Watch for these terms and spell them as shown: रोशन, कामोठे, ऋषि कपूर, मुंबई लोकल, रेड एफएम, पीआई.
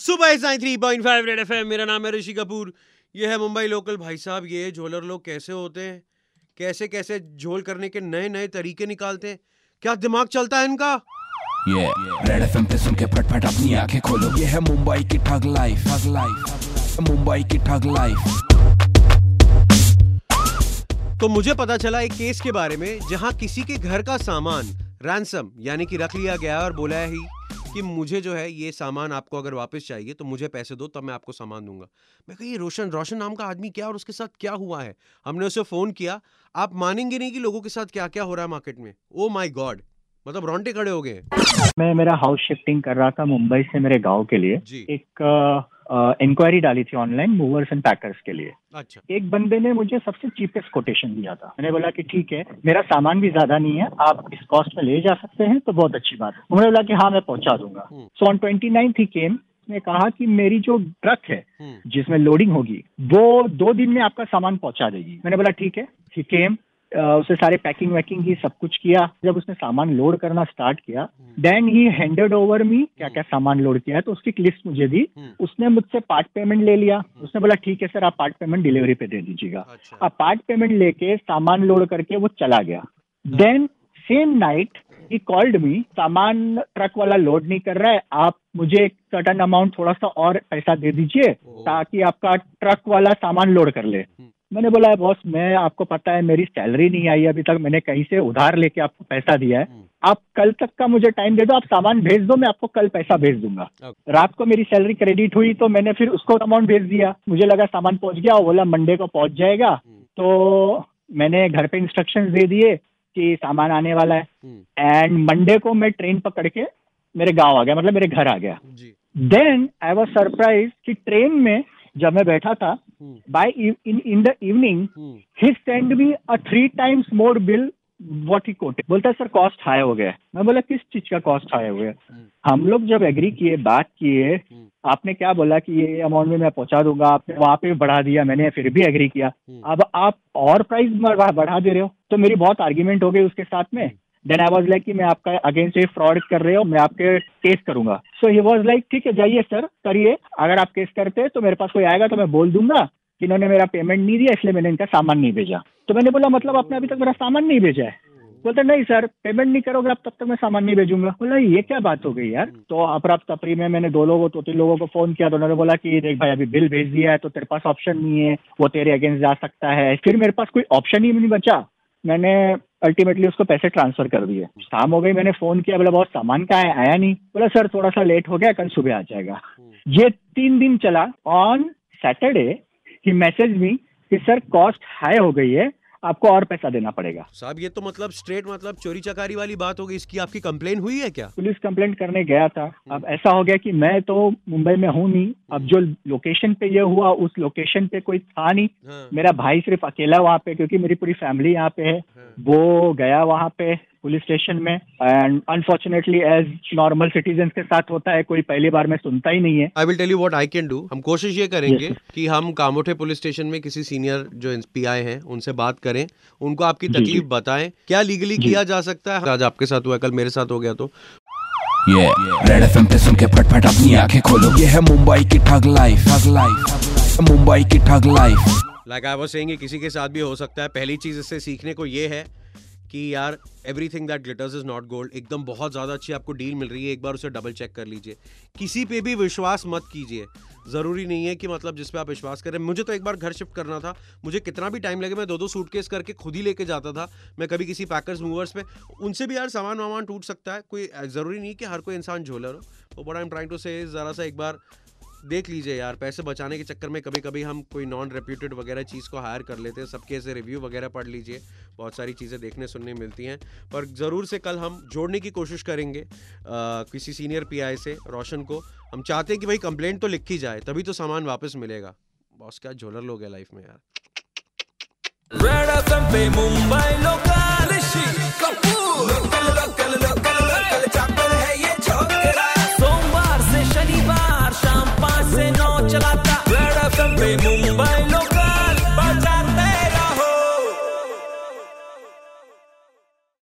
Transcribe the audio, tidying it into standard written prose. सुबह 93.5 रेड एफएम। मेरा नाम है ऋषि कपूर। ये है मुंबई लोकल। भाई साहब, ये झोलर लोग कैसे होते हैं, कैसे कैसे झोल करने के नए नए तरीके निकालते हैं, क्या दिमाग चलता है इनका। ये रेड एफएम पे सुन के फटफट अपनी आंखें खोलो। ये है मुंबई की ठग लाइफ, मुंबई की ठग लाइफ। तो मुझे पता चला एक केस के बारे में जहां किसी के घर का सामान रैंसम यानी कि रख लिया गया और बोला है कि मुझे जो है ये सामान आपको अगर वापस चाहिए तो मुझे पैसे दो, तब मैं आपको सामान दूंगा। मैं कहा ये रोशन नाम का आदमी क्या और उसके साथ क्या हुआ है। हमने उसे फ़ोन किया। आप मानेंगे नहीं कि लोगों के साथ क्या क्या हो रहा है मार्केट में। ओ माय गॉड, मतलब रोंटे खड़े हो गए। मैं मेरा हाउस शिफ्टिंग कर रहा था मुंबई से मेरे गाँव के लिए। एक इंक्वायरी डाली थी ऑनलाइन मूवर्स एंड पैकर्स के लिए। अच्छा। एक बंदे ने मुझे सबसे चीपेस्ट कोटेशन दिया था। मैंने बोला कि ठीक है, मेरा सामान भी ज्यादा नहीं है, आप इस कॉस्ट में ले जा सकते हैं तो बहुत अच्छी बात है। उन्होंने बोला कि हाँ मैं पहुंचा दूंगा। So on 29th he came. उसने कहा कि मेरी जो ट्रक है जिसमें लोडिंग होगी वो 2 दिन में आपका सामान पहुंचा देगी। मैंने बोला ठीक है। ही केम, उसे सारे पैकिंग वैकिंग ही सब कुछ किया। जब उसने सामान लोड करना स्टार्ट किया, then he handed over me क्या क्या सामान लोड किया है, तो उसकी लिस्ट मुझे दी। उसने मुझसे पार्ट पेमेंट ले लिया। उसने बोला ठीक है सर, आप पार्ट पेमेंट डिलीवरी पे दे दीजिएगा। अच्छा। आप पार्ट पेमेंट लेके सामान लोड करके वो चला गया। Then same night he called me, सामान ट्रक वाला लोड नहीं कर रहा है, आप मुझे एक सर्टन अमाउंट थोड़ा सा और पैसा दे दीजिए ताकि आपका ट्रक वाला सामान लोड कर ले। मैंने बोला है बॉस, मैं आपको पता है मेरी सैलरी नहीं आई अभी तक, मैंने कहीं से उधार लेके आपको पैसा दिया है, आप कल तक का मुझे टाइम दे दो, आप सामान भेज दो, मैं आपको कल पैसा भेज दूंगा। रात को मेरी सैलरी क्रेडिट हुई तो मैंने फिर उसको अमाउंट भेज दिया। मुझे लगा सामान पहुंच गया, वो बोला मंडे को पहुंच जाएगा। तो मैंने घर पे इंस्ट्रक्शंस दे दिए कि सामान आने वाला है, एंड मंडे को मैं ट्रेन पकड़ के मेरे गाँव आ गया, मतलब मेरे घर आ गया। देन आई वॉज सरप्राइज कि ट्रेन में जब मैं बैठा था by in the evening he send me a 3 times more bill what he quoted. बोलता है सर कॉस्ट हाई हो गया। मैं बोला किस चीज का कॉस्ट हाई हो गया। हम लोग जब एग्री किए, बात किए, आपने क्या बोला कि ये अमाउंट में मैं पहुंचा दूंगा, आपने वहां पे बढ़ा दिया, मैंने फिर भी एग्री किया, अब आप और प्राइस बढ़ा दे रहे हो। तो मेरी बहुत आर्ग्यूमेंट हो गई उसके साथ में। देन आई वॉज लाइक कि मैं आपका अगेंस्ट ये फ्रॉड कर रहे हो, मैं आपके केस करूंगा। सो ही वॉज लाइक ठीक है जाइए सर करिए, अगर आप केस करते हैं तो मेरे पास कोई आएगा तो मैं बोल दूंगा कि इन्होंने मेरा पेमेंट नहीं दिया इसलिए मैंने इनका सामान नहीं भेजा। तो मैंने बोला मतलब आपने अभी तक मेरा सामान नहीं भेजा है। बोलते नहीं सर, पेमेंट नहीं करोगे आप तब तक मैं सामान नहीं भेजूंगा। बोला ये क्या बात हो गई यार। तो अपराध तपरी में मैंने 2-3 लोगों को फोन किया। दोनों ने बोला कि देख भाई अभी बिल भेज दिया है तो तेरे पास ऑप्शन नहीं है, वो तेरे अगेंस्ट जा सकता है। फिर मेरे पास कोई ऑप्शन ही नहीं बचा। मैंने अल्टीमेटली उसको पैसे ट्रांसफर कर दिए। शाम हो गई, मैंने फोन किया, बोला बहुत सामान का है, आया नहीं। बोला सर थोड़ा सा लेट हो गया, कल सुबह आ जाएगा। ये 3 दिन चला। On Saturday he message me कि सर कॉस्ट हाई हो गई है, आपको और पैसा देना पड़ेगा। साहब ये तो मतलब स्ट्रेट मतलब चोरी चकारी वाली बात हो गई। इसकी आपकी कंप्लेन हुई है क्या? पुलिस कंप्लेन करने गया था। अब ऐसा हो गया कि मैं तो मुंबई में हूँ नहीं, अब जो लोकेशन पे ये हुआ उस लोकेशन पे कोई था नहीं। मेरा भाई सिर्फ अकेला वहाँ पे, क्योंकि मेरी पूरी फैमिली यहाँ पे है। वो गया वहाँ पे पुलिस स्टेशन में, and unfortunately as normal citizen के साथ होता है, कोई पहली बार में सुनता ही नहीं है। I will tell you what I can do. हम कोशिश ये करेंगे कि हम कामोठे पुलिस स्टेशन में किसी सीनियर जो पीआई हैं उनसे बात करें, उनको आपकी तकलीफ बताएं क्या लीगली किया जा सकता है। आज आपके साथ हुआ, कल मेरे साथ हो गया। तो ये रेड एफएम पे सुन के फटफट अपनी आंखें खोलो। ये है मुंबई की ठग लाइफ, मुंबई की ठग life. Like I was saying किसी के साथ भी हो सकता है। पहली चीज इससे सीखने को ये है कि यार everything that glitters is not gold. एकदम बहुत ज़्यादा अच्छी आपको डील मिल रही है, एक बार उसे डबल चेक कर लीजिए। किसी पे भी विश्वास मत कीजिए, ज़रूरी नहीं है कि मतलब जिस पे आप विश्वास करें। मुझे तो एक बार घर शिफ्ट करना था, मुझे कितना भी टाइम लगे मैं 2-2 सूटकेस करके खुद ही लेके जाता था। मैं कभी किसी पैकर्स मूवर्स पे उनसे भी यार सामान वामान टूट सकता है। कोई ज़रूरी नहीं कि हर कोई इंसान झोलर हो। But I am trying to say ज़रा सा एक बार देख लीजिए यार। पैसे बचाने के चक्कर में कभी कभी हम कोई नॉन रेप्यूटेड वगैरह चीज़ को हायर कर लेते हैं। सबके ऐसे रिव्यू वगैरह पढ़ लीजिए, बहुत सारी चीज़ें देखने सुनने मिलती हैं। पर ज़रूर से कल हम जोड़ने की कोशिश करेंगे किसी सीनियर पीआई से रोशन को। हम चाहते हैं कि भाई कंप्लेंट तो लिखी जाए, तभी तो सामान वापस मिलेगा। बॉस क्या झोलर लोग है लाइफ में यार।